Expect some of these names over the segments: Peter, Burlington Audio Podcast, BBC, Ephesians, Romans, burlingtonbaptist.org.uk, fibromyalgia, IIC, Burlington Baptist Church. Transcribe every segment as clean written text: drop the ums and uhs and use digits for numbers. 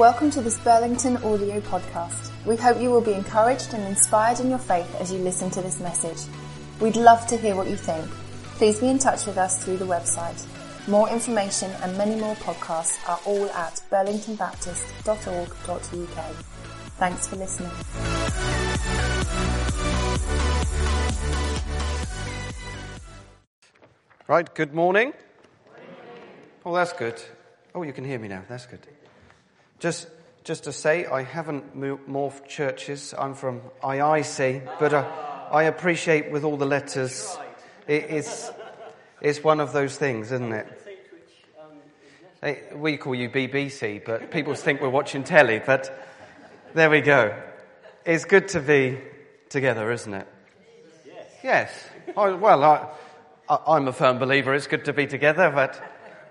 Welcome to this Burlington Audio Podcast. We hope you will be encouraged and inspired in your faith as you listen to this message. We'd love to hear what you think. Please be in touch with us through the website. More information and many more podcasts are all at burlingtonbaptist.org.uk. Thanks for listening. Right, good morning. Oh, that's good. Oh, you can hear me now. That's good. Just to say, I haven't morphed churches. I'm from IIC, but I appreciate with all the letters. It's one of those things, isn't it? We call you BBC, but people think we're watching telly. But there we go. It's good to be together, isn't it? Yes. I'm a firm believer. It's good to be together, but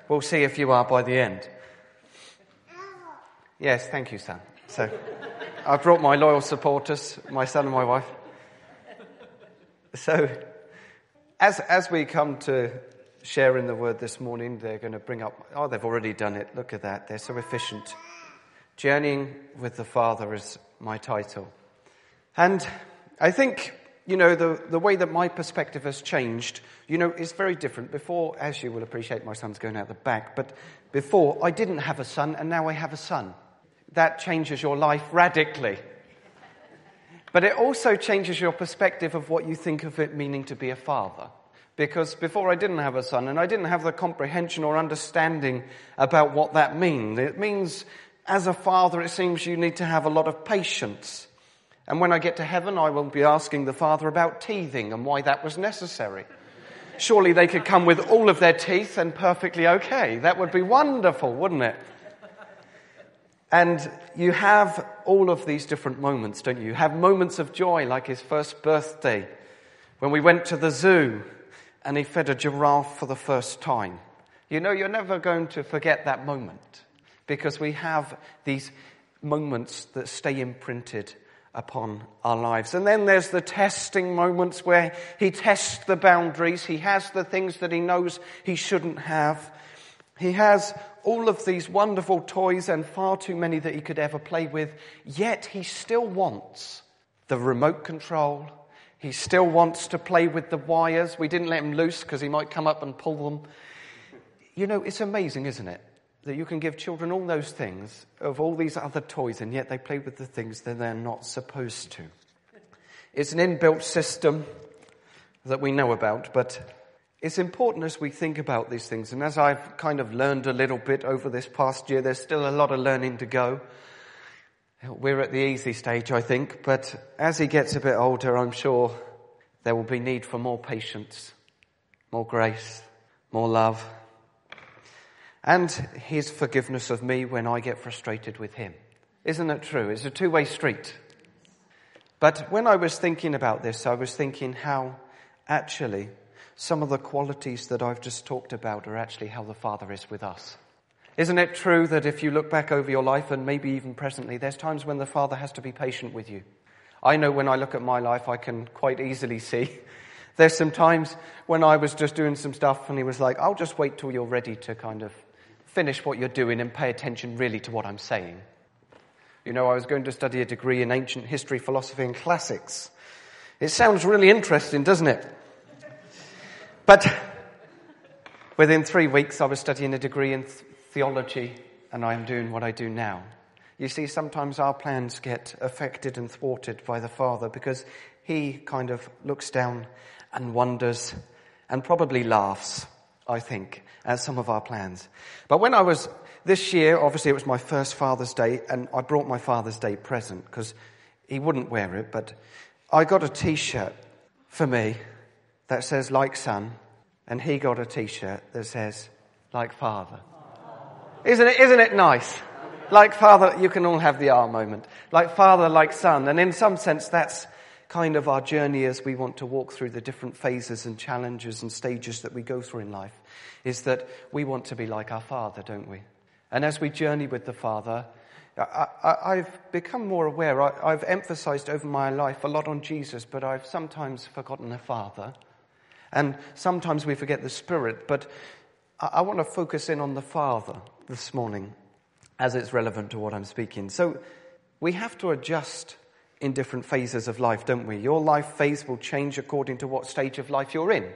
we'll see if you are by the end. Yes, thank you, son. So, I brought my loyal supporters, my son and my wife. So, as we come to share in the word this morning, they're going to bring up... Oh, they've already done it. Look at that. They're so efficient. Journeying with the Father is my title. And I think, you know, the way that my perspective has changed, you know, is very different. Before, as you will appreciate, my son's going out the back, but before, I didn't have a son, and now I have a son. That changes your life radically. But it also changes your perspective of what you think of it meaning to be a father. Because before I didn't have a son, and I didn't have the comprehension or understanding about what that means. It means, as a father, it seems you need to have a lot of patience. And when I get to heaven, I will be asking the Father about teething and why that was necessary. Surely they could come with all of their teeth and perfectly okay. That would be wonderful, wouldn't it? And you have all of these different moments, don't you? You have moments of joy, like his first birthday, when we went to the zoo and he fed a giraffe for the first time. You know, you're never going to forget that moment, because we have these moments that stay imprinted upon our lives. And then there's the testing moments where he tests the boundaries. He has the things that he knows he shouldn't have. He has all of these wonderful toys and far too many that he could ever play with, yet he still wants the remote control. He still wants to play with the wires. We didn't let him loose because he might come up and pull them. You know, it's amazing, isn't it, that you can give children all those things of all these other toys, and yet they play with the things that they're not supposed to. It's an inbuilt system that we know about, but it's important as we think about these things. And as I've kind of learned a little bit over this past year, there's still a lot of learning to go. We're at the easy stage, I think, but as he gets a bit older, I'm sure there will be need for more patience, more grace, more love, and his forgiveness of me when I get frustrated with him. Isn't it true? It's a two-way street. But when I was thinking about this, I was thinking how actually some of the qualities that I've just talked about are actually how the Father is with us. Isn't it true that if you look back over your life, and maybe even presently, there's times when the Father has to be patient with you? I know when I look at my life, I can quite easily see there's some times when I was just doing some stuff and he was like, I'll just wait till you're ready to kind of finish what you're doing and pay attention really to what I'm saying. You know, I was going to study a degree in ancient history, philosophy and classics. It sounds really interesting, doesn't it? But within 3 weeks, I was studying a degree in theology, and I am doing what I do now. You see, sometimes our plans get affected and thwarted by the Father, because he kind of looks down and wonders and probably laughs, I think, at some of our plans. But when I was this year, obviously it was my first Father's Day, and I brought my Father's Day present because he wouldn't wear it, but I got a T-shirt for me that says, like son, and he got a T-shirt that says, like father. Isn't it nice? Like father, you can all have the R moment. Like father, like son. And in some sense, that's kind of our journey as we want to walk through the different phases and challenges and stages that we go through in life, is that we want to be like our Father, don't we? And as we journey with the Father, I've become more aware. I've emphasized over my life a lot on Jesus, but I've sometimes forgotten the Father. And sometimes we forget the Spirit, but I want to focus in on the Father this morning. as it's relevant to what I'm speaking. So we have to adjust in different phases of life, don't we? Your life phase will change according to what stage of life you're in.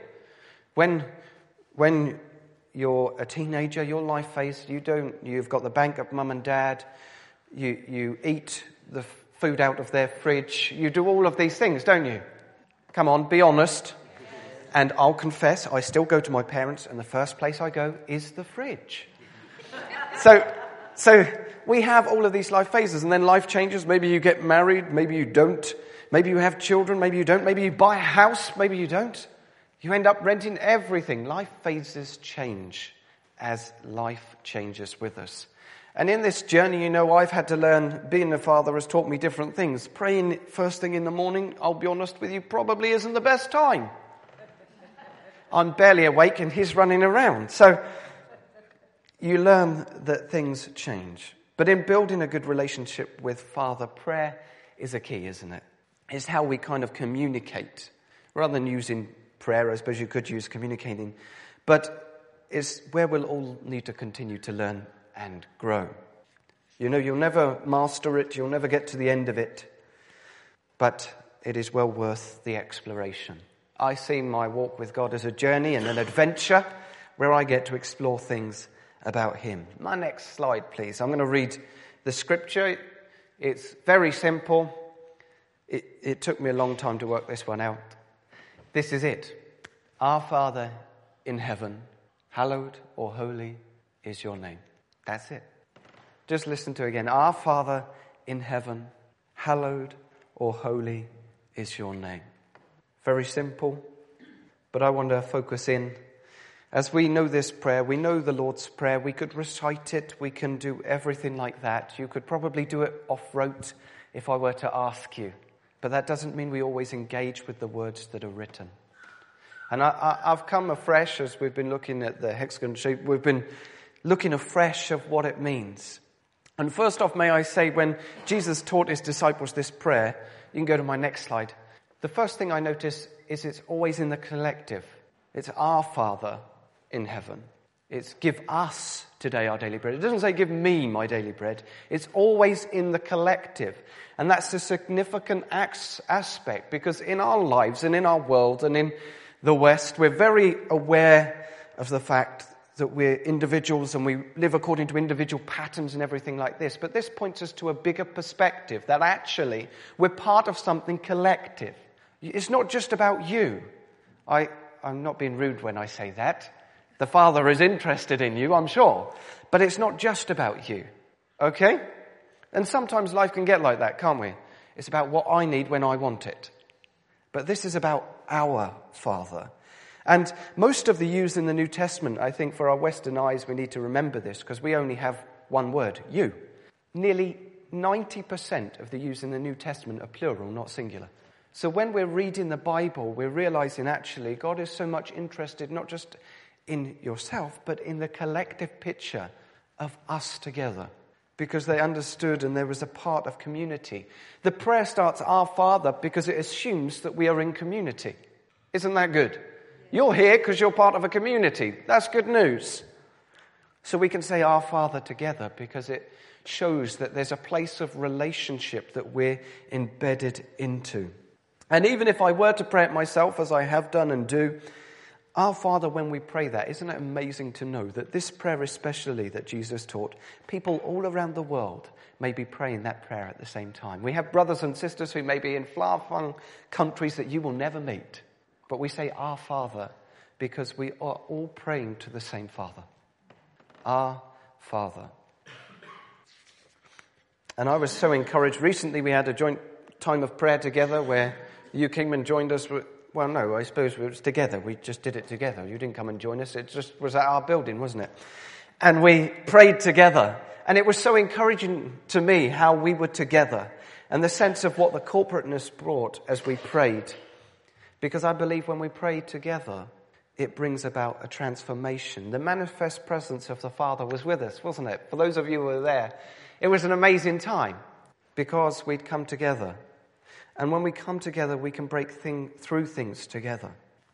When you're a teenager, your life phase, you've got the bank of mum and dad, you eat the food out of their fridge, you do all of these things, don't you? Come on, be honest. And I'll confess, I still go to my parents, and the first place I go is the fridge. So we have all of these life phases, and then life changes. Maybe you get married, maybe you don't. Maybe you have children, maybe you don't. Maybe you buy a house, maybe you don't. You end up renting everything. Life phases change as life changes with us. And in this journey, I've had to learn, being a father has taught me different things. Praying first thing in the morning, I'll be honest with you, probably isn't the best time. I'm barely awake and he's running around. So you learn that things change. But in building a good relationship with Father, prayer is a key, isn't it? It's how we kind of communicate. Rather than using prayer, I suppose you could use communicating. But it's where we'll all need to continue to learn and grow. You'll never master it, you'll never get to the end of it. But it is well worth the exploration. I see my walk with God as a journey and an adventure where I get to explore things about Him. My next slide, please. I'm going to read the scripture. It's very simple. It took me a long time to work this one out. This is it. Our Father in heaven, hallowed or holy is your name. That's it. Just listen to it again. Our Father in heaven, hallowed or holy is your name. Very simple, but I want to focus in. As we know this prayer, we know the Lord's Prayer, we could recite it, we can do everything like that. You could probably do it off-rote if I were to ask you, but that doesn't mean we always engage with the words that are written. And I've come afresh, as we've been looking at the hexagon shape, we've been looking afresh of what it means. And first off, may I say, when Jesus taught his disciples this prayer, you can go to my next slide. The first thing I notice is it's always in the collective. It's our Father in heaven. It's give us today our daily bread. It doesn't say give me my daily bread. It's always in the collective. And that's a significant aspect because in our lives and in our world and in the West, we're very aware of the fact that we're individuals and we live according to individual patterns and everything like this. But this points us to a bigger perspective that actually we're part of something collective. It's not just about you. I'm not being rude when I say that. The Father is interested in you, I'm sure. But it's not just about you. Okay? And sometimes life can get like that, can't we? It's about what I need when I want it. But this is about our Father. And most of the use in the New Testament, I think for our Western eyes, we need to remember this because we only have one word, you. Nearly 90% of the use in the New Testament are plural, not singular. So when we're reading the Bible, we're realizing actually God is so much interested not just in yourself, but in the collective picture of us together. Because they understood and there was a part of community. The prayer starts Our Father because it assumes that we are in community. Isn't that good? You're here because you're part of a community. That's good news. So we can say Our Father together because it shows that there's a place of relationship that we're embedded into. And even if I were to pray it myself, as I have done and do, Our Father, when we pray that, isn't it amazing to know that this prayer especially that Jesus taught, people all around the world may be praying that prayer at the same time. We have brothers and sisters who may be in far-flung countries that you will never meet, but we say Our Father because we are all praying to the same Father. Our Father. And I was so encouraged. Recently we had a joint time of prayer together where you came and joined us. Well, no, I suppose it was together. We just did it together. You didn't come and join us. It just was at our building, wasn't it? And we prayed together. And it was so encouraging to me how we were together and the sense of what the corporateness brought as we prayed. Because I believe when we pray together, it brings about a transformation. The manifest presence of the Father was with us, wasn't it? For those of you who were there, it was an amazing time because we'd come together. And when we come together, we can break through things together.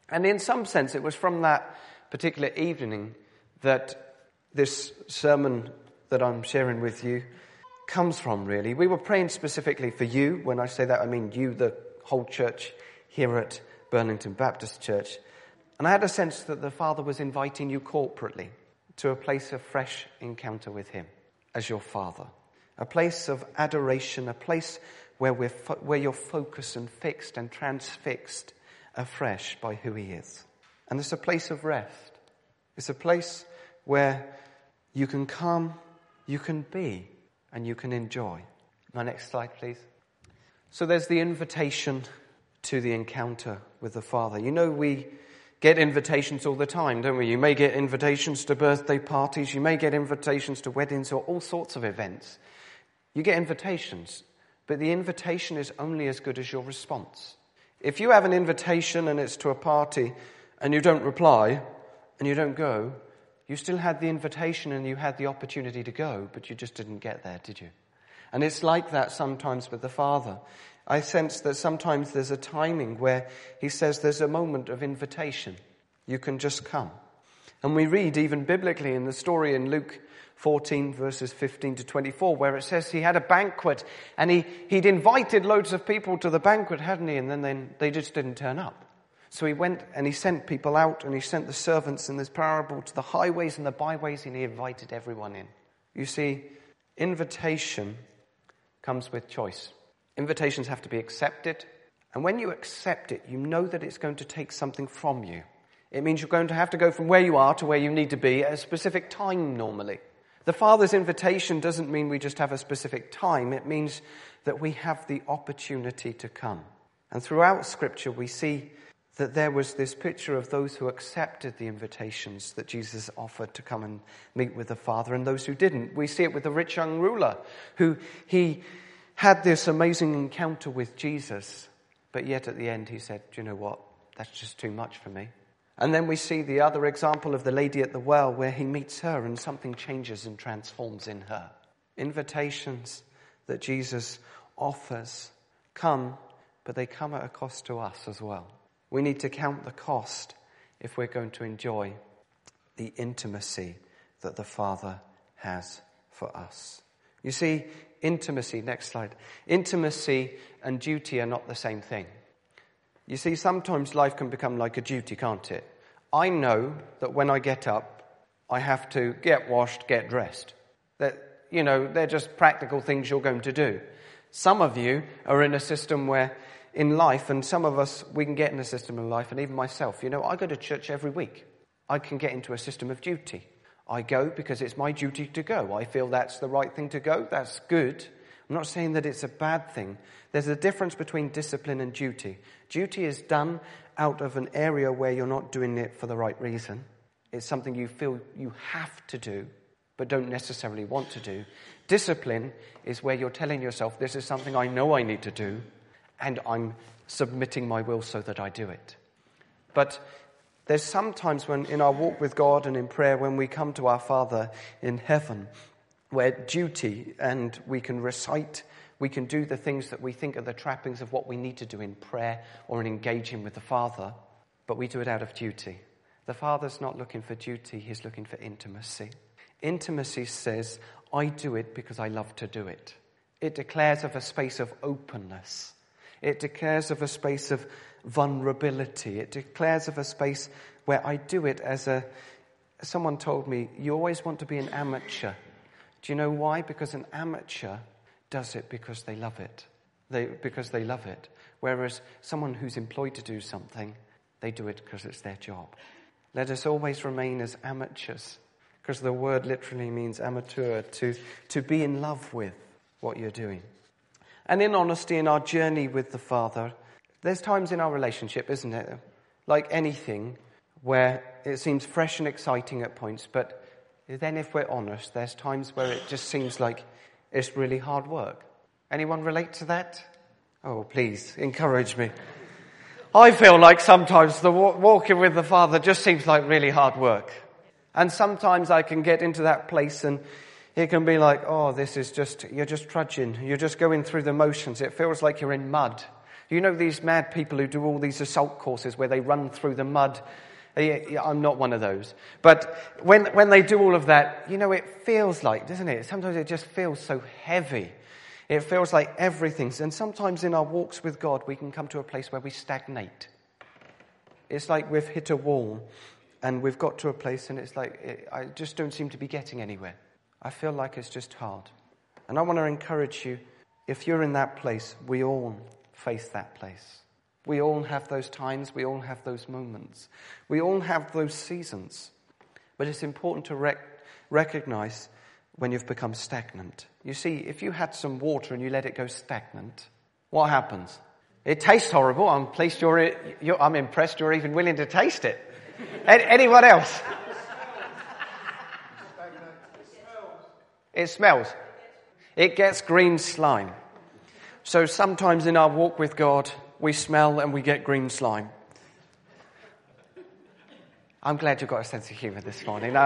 And in some sense, it was from that particular evening that this sermon that I'm sharing with you comes from, really. We were praying specifically for you. When I say that, I mean you, the whole church here at Burlington Baptist Church. And I had a sense that the Father was inviting you corporately to a place of fresh encounter with him as your Father. A place of adoration, a place where you're focused and fixed and transfixed afresh by who he is. And it's a place of rest. It's a place where you can come, you can be, and you can enjoy. My next slide, please. So there's the invitation to the encounter with the Father. You know, we get invitations all the time, don't we? You may get invitations to birthday parties. You may get invitations to weddings or all sorts of events. You get invitations, but the invitation is only as good as your response. If you have an invitation and it's to a party and you don't reply and you don't go, you still had the invitation and you had the opportunity to go, but you just didn't get there, did you? And it's like that sometimes with the Father. I sense that sometimes there's a timing where he says there's a moment of invitation. You can just come. And we read even biblically in the story in Luke 14 verses 15 to 24 where it says he had a banquet and he'd invited loads of people to the banquet, hadn't he? And then they just didn't turn up. So he went and he sent people out and he sent the servants in this parable to the highways and the byways and he invited everyone in. You see, invitation comes with choice. Invitations have to be accepted. And when you accept it, you know that it's going to take something from you. It means you're going to have to go from where you are to where you need to be at a specific time normally. The Father's invitation doesn't mean we just have a specific time. It means that we have the opportunity to come. And throughout Scripture, we see that there was this picture of those who accepted the invitations that Jesus offered to come and meet with the Father and those who didn't. We see it with the rich young ruler, who he had this amazing encounter with Jesus, but yet at the end he said, "Do you know what? That's just too much for me." And then we see the other example of the lady at the well where he meets her and something changes and transforms in her. Invitations that Jesus offers come, but they come at a cost to us as well. We need to count the cost if we're going to enjoy the intimacy that the Father has for us. You see, intimacy, next slide. Intimacy and duty are not the same thing. You see, sometimes life can become like a duty, can't it? I know that when I get up, I have to get washed, get dressed. That, you know, they're just practical things you're going to do. Some of you are in a system where in life, and some of us, we can get in a system of life, and even myself, you know, I go to church every week. I can get into a system of duty. I go because it's my duty to go. I feel that's the right thing to go. That's good. I'm not saying that it's a bad thing. There's a difference between discipline and duty. Duty is done out of an area where you're not doing it for the right reason. It's something you feel you have to do, but don't necessarily want to do. Discipline is where you're telling yourself, this is something I know I need to do, and I'm submitting my will so that I do it. But there's sometimes when in our walk with God and in prayer, when we come to our Father in heaven, where duty, and we can recite, we can do the things that we think are the trappings of what we need to do in prayer or in engaging with the Father, but we do it out of duty. The Father's not looking for duty, he's looking for intimacy. Intimacy says, I do it because I love to do it. It declares of a space of openness. It declares of a space of vulnerability. It declares of a space where I do it as a... Someone told me, you always want to be an amateur. Do you know why? Because an amateur does it because they love it. Whereas someone who's employed to do something, they do it because it's their job. Let us always remain as amateurs, because the word literally means amateur, to be in love with what you're doing. And in honesty, in our journey with the Father, there's times in our relationship, isn't it? Like anything, where it seems fresh and exciting at points, but then if we're honest, there's times where it just seems like it's really hard work. Anyone relate to that? Oh, please, encourage me. I feel like sometimes the walking with the Father just seems like really hard work. And sometimes I can get into that place and it can be like, oh, this is just, you're just trudging. You're just going through the motions. It feels like you're in mud. You know these mad people who do all these assault courses where they run through the mud I'm not one of those. But when they do all of that, you know, it feels like, doesn't it? Sometimes it just feels so heavy. It feels like everything's. And sometimes in our walks with God, we can come to a place where we stagnate. It's like we've hit a wall and we've got to a place and it's like, I just don't seem to be getting anywhere. I feel like it's just hard. And I want to encourage you, if you're in that place, we all face that place. We all have those times, we all have those moments, we all have those seasons. But it's important to recognize when you've become stagnant. You see, if you had some water and you let it go stagnant, what happens? It tastes horrible. I'm impressed you're even willing to taste it. Anyone else? It smells. It gets green slime. So sometimes in our walk with God, we smell and we get green slime. I'm glad you've got a sense of humour this morning.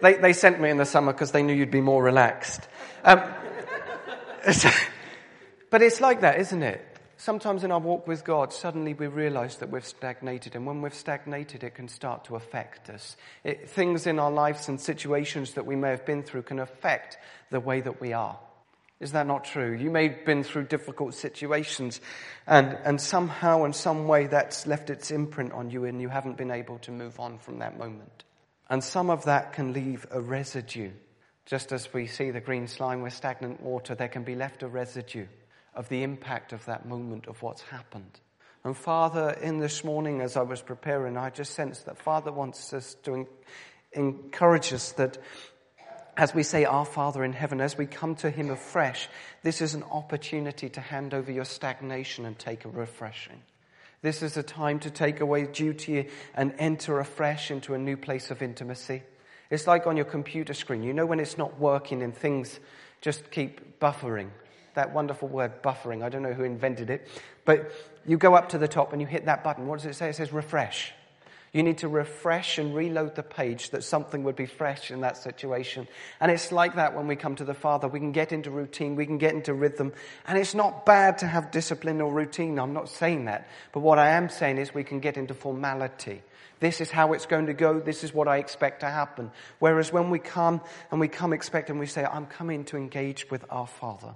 They sent me in the summer because they knew you'd be more relaxed. But it's like that, isn't it? Sometimes in our walk with God, suddenly we realise that we've stagnated, and when we've stagnated, it can start to affect us. Things in our lives and situations that we may have been through can affect the way that we are. Is that not true? You may have been through difficult situations, and somehow, in some way, that's left its imprint on you, and you haven't been able to move on from that moment. And some of that can leave a residue. Just as we see the green slime with stagnant water, there can be left a residue of the impact of that moment, of what's happened. And Father, in this morning as I was preparing, I just sensed that Father wants us to encourage us that as we say our Father in heaven, as we come to him afresh, this is an opportunity to hand over your stagnation and take a refreshing. This is a time to take away duty and enter afresh into a new place of intimacy. It's like on your computer screen. You know when it's not working and things just keep buffering. That wonderful word, buffering. I don't know who invented it. But you go up to the top and you hit that button. What does it say? It says refresh. You need to refresh and reload the page that something would be fresh in that situation. And it's like that when we come to the Father. We can get into routine. We can get into rhythm. And it's not bad to have discipline or routine. I'm not saying that. But what I am saying is we can get into formality. This is how it's going to go. This is what I expect to happen. Whereas when we come and expecting, we say, I'm coming to engage with our Father.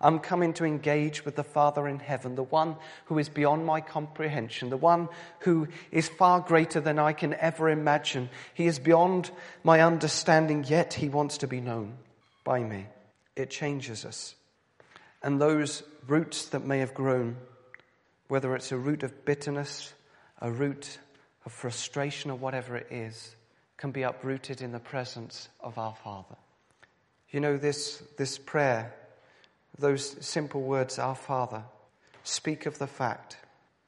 I'm coming to engage with the Father in heaven, the one who is beyond my comprehension, the one who is far greater than I can ever imagine. He is beyond my understanding, yet he wants to be known by me. It changes us. And those roots that may have grown, whether it's a root of bitterness, a root of frustration or whatever it is, can be uprooted in the presence of our Father. You know, this prayer, those simple words, our Father, speak of the fact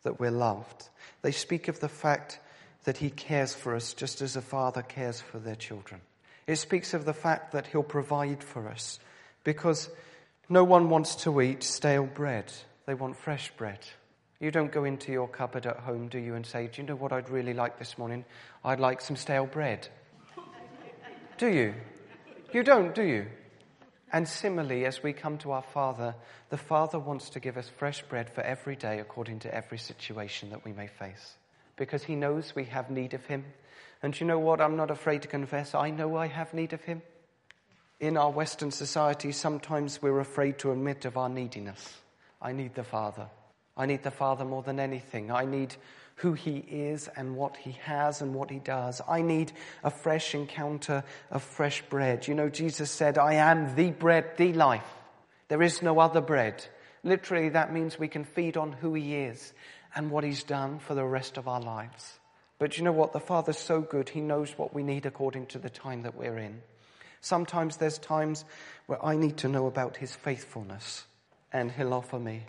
that we're loved. They speak of the fact that he cares for us just as a father cares for their children. It speaks of the fact that he'll provide for us because no one wants to eat stale bread. They want fresh bread. You don't go into your cupboard at home, do you, and say, do you know what I'd really like this morning? I'd like some stale bread. Do you? You don't, do you? And similarly, as we come to our Father, the Father wants to give us fresh bread for every day according to every situation that we may face. Because he knows we have need of him. And you know what? I'm not afraid to confess, I know I have need of him. In our Western society, sometimes we're afraid to admit of our neediness. I need the Father. I need the Father more than anything. I need who he is and what he has and what he does. I need a fresh encounter of fresh bread. You know, Jesus said, I am the bread, the life. There is no other bread. Literally, that means we can feed on who he is and what he's done for the rest of our lives. But you know what? The Father's so good, he knows what we need according to the time that we're in. Sometimes there's times where I need to know about his faithfulness, and he'll offer me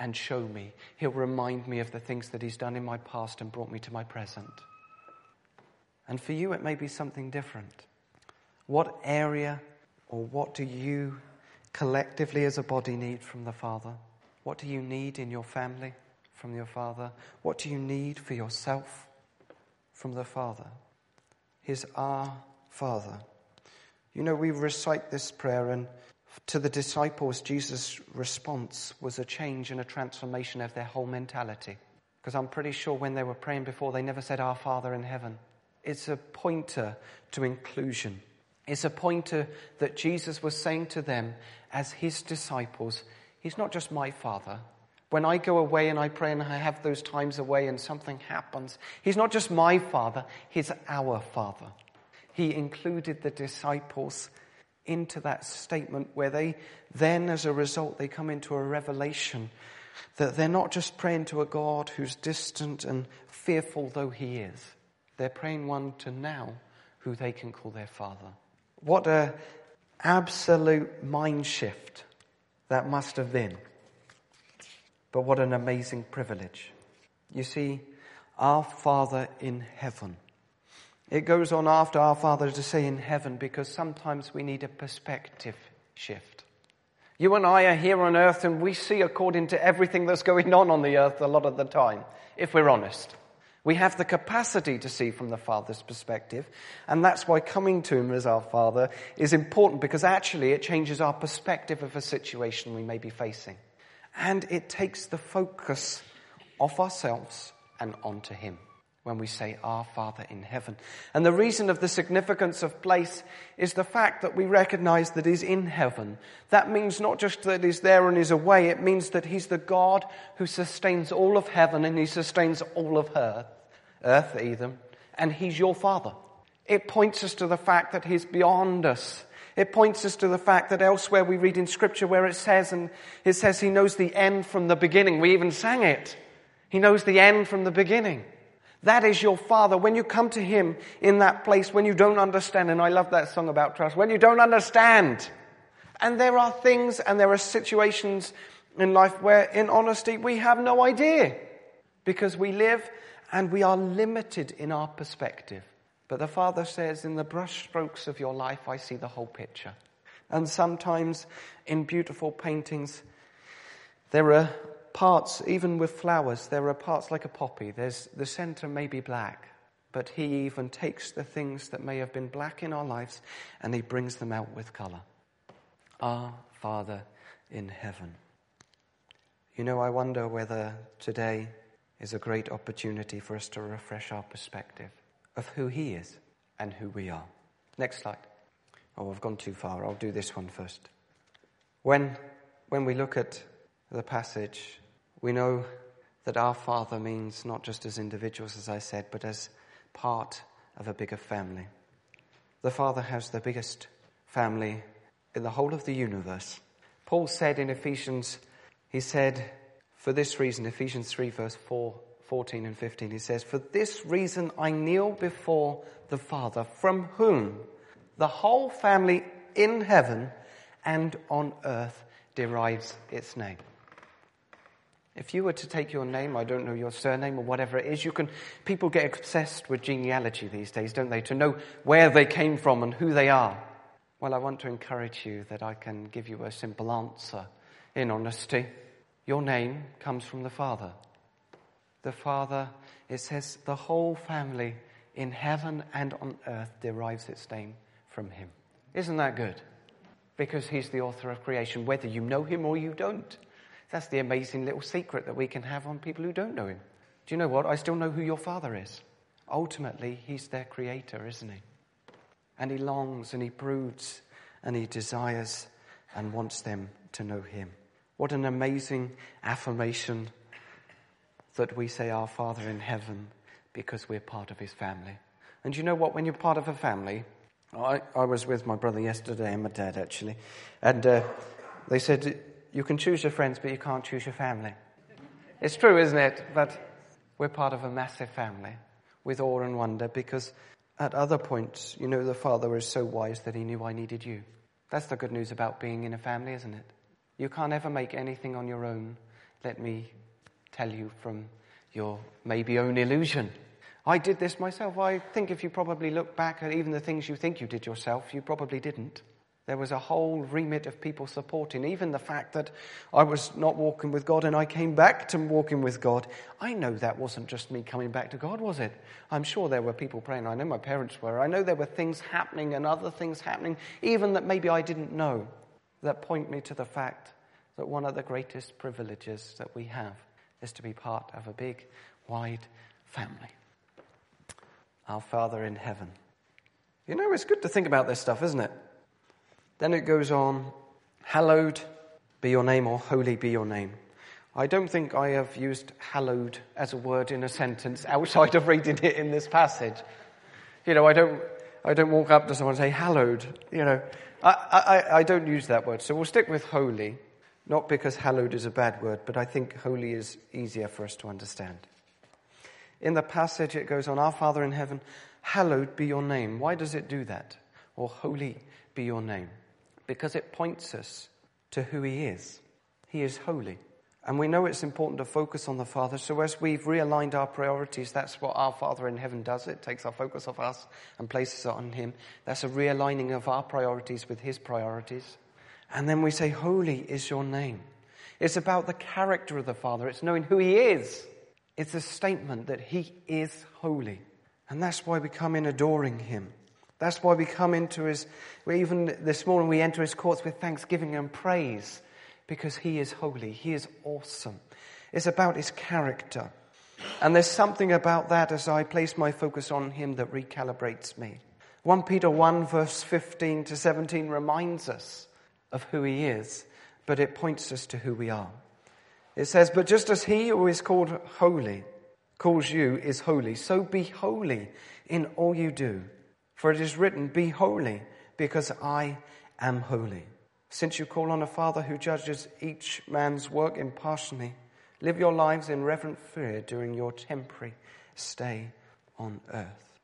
and show me. He'll remind me of the things that he's done in my past and brought me to my present. And for you, it may be something different. What area or what do you collectively as a body need from the Father? What do you need in your family from your Father? What do you need for yourself from the Father? He's our Father. You know, we recite this prayer, and to the disciples, Jesus' response was a change and a transformation of their whole mentality. because I'm pretty sure when they were praying before, they never said, "Our Father in heaven." It's a pointer to inclusion. It's a pointer that Jesus was saying to them as his disciples, he's not just my Father. When I go away and I pray and I have those times away and something happens, he's not just my Father, he's our Father. He included the disciples into that statement where they then, as a result, they come into a revelation that they're not just praying to a God who's distant and fearful though he is. They're praying one to now who they can call their Father. What an absolute mind shift that must have been. But what an amazing privilege. You see, our Father in heaven. It goes on after our Father to say in heaven, because sometimes we need a perspective shift. You and I are here on earth and we see according to everything that's going on the earth a lot of the time, if we're honest. We have the capacity to see from the Father's perspective, and that's why coming to him as our Father is important, because actually it changes our perspective of a situation we may be facing. And it takes the focus off ourselves and onto him when we say, "Our Father in heaven." And the reason of the significance of place is the fact that we recognize that he's in heaven. That means not just that he's there and he's away, it means that he's the God who sustains all of heaven and he sustains all of earth either, and he's your Father. It points us to the fact that he's beyond us. It points us to the fact that elsewhere we read in Scripture where it says he knows the end from the beginning. We even sang it. He knows the end from the beginning. That is your Father. When you come to him in that place, when you don't understand, and I love that song about trust, when you don't understand. And there are things and there are situations in life where, in honesty, we have no idea, because we live and we are limited in our perspective. But the Father says, in the brushstrokes of your life, I see the whole picture. And sometimes in beautiful paintings, there are parts, even with flowers, there are parts like a poppy. There's the center may be black, but he even takes the things that may have been black in our lives and he brings them out with color. Our Father in heaven. You know, I wonder whether today is a great opportunity for us to refresh our perspective of who he is and who we are. Next slide. Oh, I've gone too far. I'll do this one first. When we look at the passage, we know that our Father means not just as individuals, as I said, but as part of a bigger family. The Father has the biggest family in the whole of the universe. Paul said in Ephesians, he said, for this reason, Ephesians 3 verse 4, 14 and 15, he says, "For this reason I kneel before the Father, from whom the whole family in heaven and on earth derives its name." If you were to take your name, I don't know, your surname or whatever it is, people get obsessed with genealogy these days, don't they, to know where they came from and who they are. Well, I want to encourage you that I can give you a simple answer in honesty. Your name comes from the Father. The Father, it says, the whole family in heaven and on earth derives its name from him. Isn't that good? Because he's the author of creation, whether you know him or you don't. That's the amazing little secret that we can have on people who don't know him. Do you know what? I still know who your Father is. Ultimately, he's their creator, isn't he? And he longs and he broods and he desires and wants them to know him. What an amazing affirmation that we say our Father in heaven because we're part of his family. And you know what? When you're part of a family, I was with my brother yesterday and my dad actually, and they said, "You can choose your friends, but you can't choose your family." It's true, isn't it? But we're part of a massive family with awe and wonder, because at other points, you know, the Father is so wise that he knew I needed you. That's the good news about being in a family, isn't it? You can't ever make anything on your own, let me tell you from your maybe own illusion. I did this myself. I think if you probably look back at even the things you think you did yourself, you probably didn't. There was a whole remit of people supporting, even the fact that I was not walking with God and I came back to walking with God. I know that wasn't just me coming back to God, was it? I'm sure there were people praying. I know my parents were. I know there were things happening and other things happening, even that maybe I didn't know, that point me to the fact that one of the greatest privileges that we have is to be part of a big, wide family. Our Father in heaven. You know, it's good to think about this stuff, isn't it? Then it goes on, hallowed be your name, or holy be your name. I don't think I have used hallowed as a word in a sentence outside of reading it in this passage. You know, I don't walk up to someone and say, hallowed. You know, I don't use that word. So we'll stick with holy, not because hallowed is a bad word, but I think holy is easier for us to understand. In the passage, it goes on, our Father in heaven, hallowed be your name. Why does it do that? Or holy be your name? Because it points us to who he is. He is holy. And we know it's important to focus on the Father. So as we've realigned our priorities, that's what our Father in heaven does. It takes our focus off us and places it on him. That's a realigning of our priorities with his priorities. And then we say, holy is your name. It's about the character of the Father. It's knowing who he is. It's a statement that he is holy. And that's why we come in adoring him. That's why we come into his, even this morning we enter his courts with thanksgiving and praise, because he is holy, he is awesome. It's about his character. And there's something about that as I place my focus on him that recalibrates me. 1 Peter 1 verse 15 to 17 reminds us of who he is, but it points us to who we are. It says, but just as he who is called holy calls you is holy, so be holy in all you do. For it is written, be holy, because I am holy. Since you call on a Father who judges each man's work impartially, live your lives in reverent fear during your temporary stay on earth.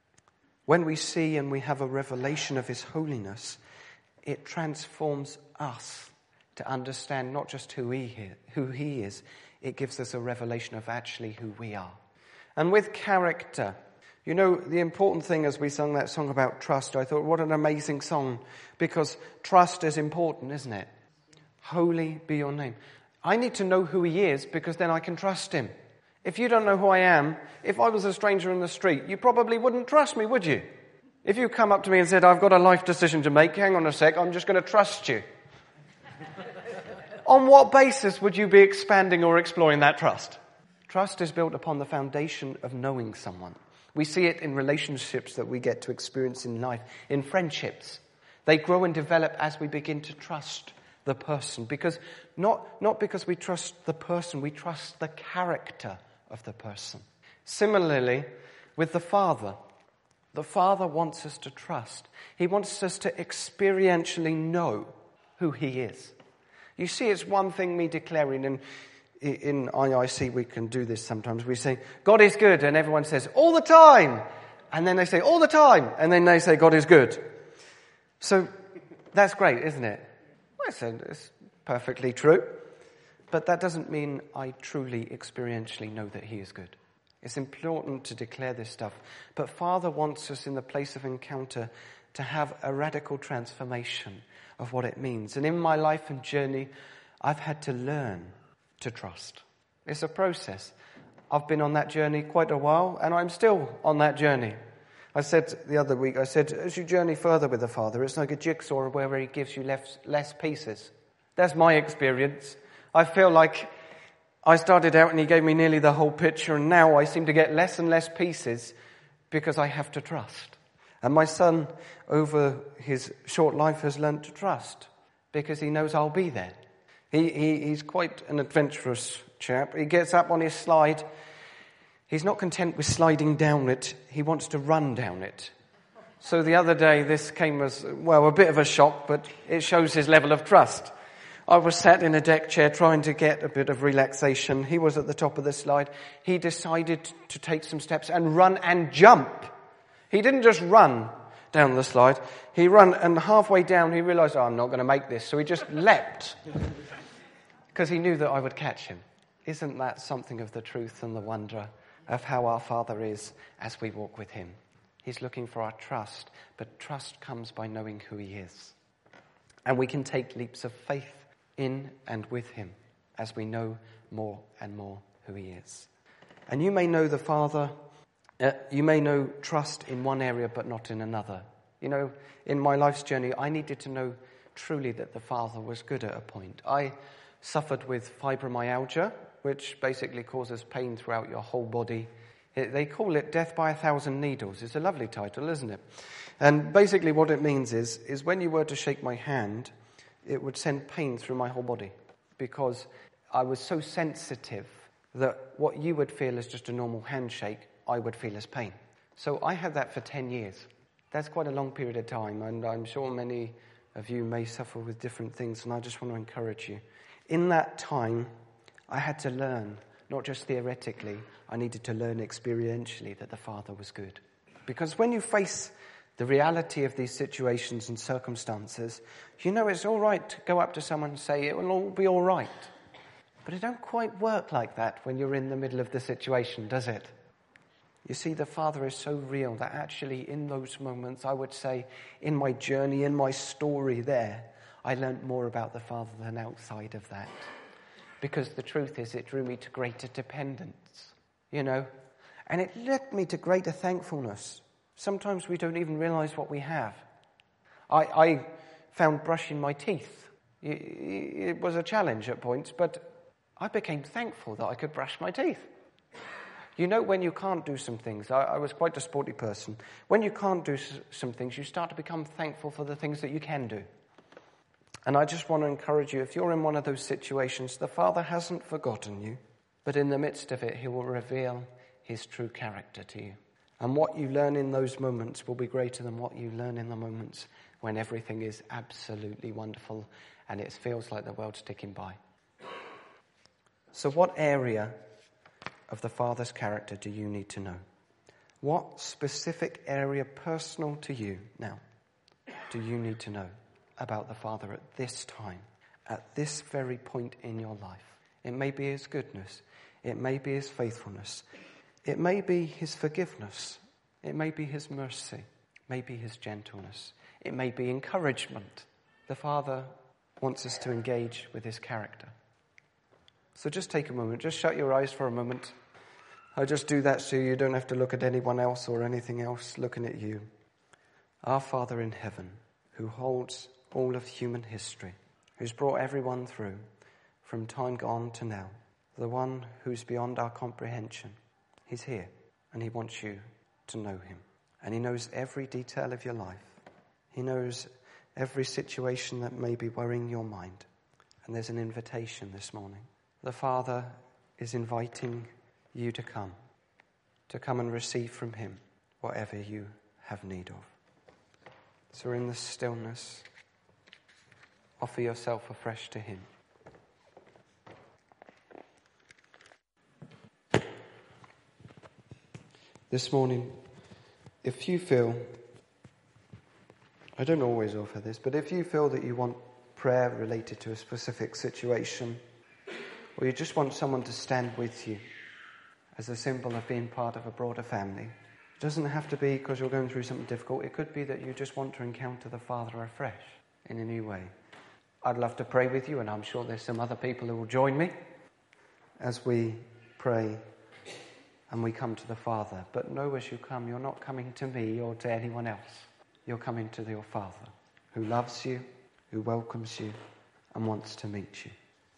When we see and we have a revelation of his holiness, it transforms us to understand not just who he is, it gives us a revelation of actually who we are. And with character, you know, the important thing as we sung that song about trust, I thought, what an amazing song, because trust is important, isn't it? Holy be your name. I need to know who he is, because then I can trust him. If you don't know who I am, if I was a stranger in the street, you probably wouldn't trust me, would you? If you come up to me and said, I've got a life decision to make, hang on a sec, I'm just going to trust you. On what basis would you be expanding or exploring that trust? Trust is built upon the foundation of knowing someone. We see it in relationships that we get to experience in life, in friendships. They grow and develop as we begin to trust the person. Because not because we trust the person, we trust the character of the person. Similarly, with the Father wants us to trust. He wants us to experientially know who he is. You see, it's one thing me declaring, and in IIC, we can do this sometimes. We say, God is good, and everyone says, all the time. And then they say, all the time. And then they say, God is good. So that's great, isn't it? Well, it's perfectly true. But that doesn't mean I truly experientially know that he is good. It's important to declare this stuff. But Father wants us in the place of encounter to have a radical transformation of what it means. And in my life and journey, I've had to learn to trust. It's a process. I've been on that journey quite a while, and I'm still on that journey. I said the other week, as you journey further with the Father, it's like a jigsaw where he gives you less pieces. That's my experience. I feel like I started out and he gave me nearly the whole picture, and now I seem to get less and less pieces because I have to trust. And my son, over his short life, has learned to trust because he knows I'll be there. He's quite an adventurous chap. He gets up on his slide. He's not content with sliding down it. He wants to run down it. So the other day, this came as, well, a bit of a shock, but it shows his level of trust. I was sat in a deck chair trying to get a bit of relaxation. He was at the top of the slide. He decided to take some steps and run and jump. He didn't just run down the slide. He ran, and halfway down, he realized, I'm not going to make this. So he just leapt. Because he knew that I would catch him. Isn't that something of the truth and the wonder of how our Father is as we walk with him? He's looking for our trust, but trust comes by knowing who he is. And we can take leaps of faith in and with him as we know more and more who he is. And you may know the Father, you may know trust in one area but not in another. You know, in my life's journey, I needed to know truly that the Father was good at a point. I suffered with fibromyalgia, which basically causes pain throughout your whole body. They call it Death by a Thousand Needles. It's a lovely title, isn't it? And basically what it means is when you were to shake my hand, it would send pain through my whole body because I was so sensitive that what you would feel as just a normal handshake, I would feel as pain. So I had that for 10 years. That's quite a long period of time, and I'm sure many of you may suffer with different things, and I just want to encourage you. In that time, I had to learn, not just theoretically, I needed to learn experientially that the Father was good. Because when you face the reality of these situations and circumstances, you know it's all right to go up to someone and say, it will all be all right. But it don't quite work like that when you're in the middle of the situation, does it? You see, the Father is so real that actually in those moments, I would say, in my journey, in my story there, I learned more about the Father than outside of that. Because the truth is, it drew me to greater dependence, you know? And it led me to greater thankfulness. Sometimes we don't even realize what we have. I found brushing my teeth. It was a challenge at points, but I became thankful that I could brush my teeth. You know, when you can't do some things, I was quite a sporty person. When you can't do some things, you start to become thankful for the things that you can do. And I just want to encourage you, if you're in one of those situations, the Father hasn't forgotten you, but in the midst of it, he will reveal his true character to you. And what you learn in those moments will be greater than what you learn in the moments when everything is absolutely wonderful and it feels like the world's ticking by. So what area of the Father's character do you need to know? What specific area personal to you now do you need to know about the Father at this time, at this very point in your life? It may be his goodness. It may be his faithfulness. It may be his forgiveness. It may be his mercy. It may be his gentleness. It may be encouragement. The Father wants us to engage with his character. So just take a moment, just shut your eyes for a moment. I just do that so you don't have to look at anyone else or anything else looking at you. Our Father in heaven, who holds all of human history, who's brought everyone through from time gone to now, the one who's beyond our comprehension, he's here and he wants you to know him. And he knows every detail of your life. He knows every situation that may be worrying your mind. And there's an invitation this morning. The Father is inviting you to come and receive from him whatever you have need of. So in the stillness, offer yourself afresh to him. This morning, if you feel, I don't always offer this, but if you feel that you want prayer related to a specific situation, or you just want someone to stand with you as a symbol of being part of a broader family. It doesn't have to be because you're going through something difficult. It could be that you just want to encounter the Father afresh in a new way. I'd love to pray with you, and I'm sure there's some other people who will join me as we pray and we come to the Father. But know as you come, you're not coming to me or to anyone else. You're coming to your Father who loves you, who welcomes you, and wants to meet you.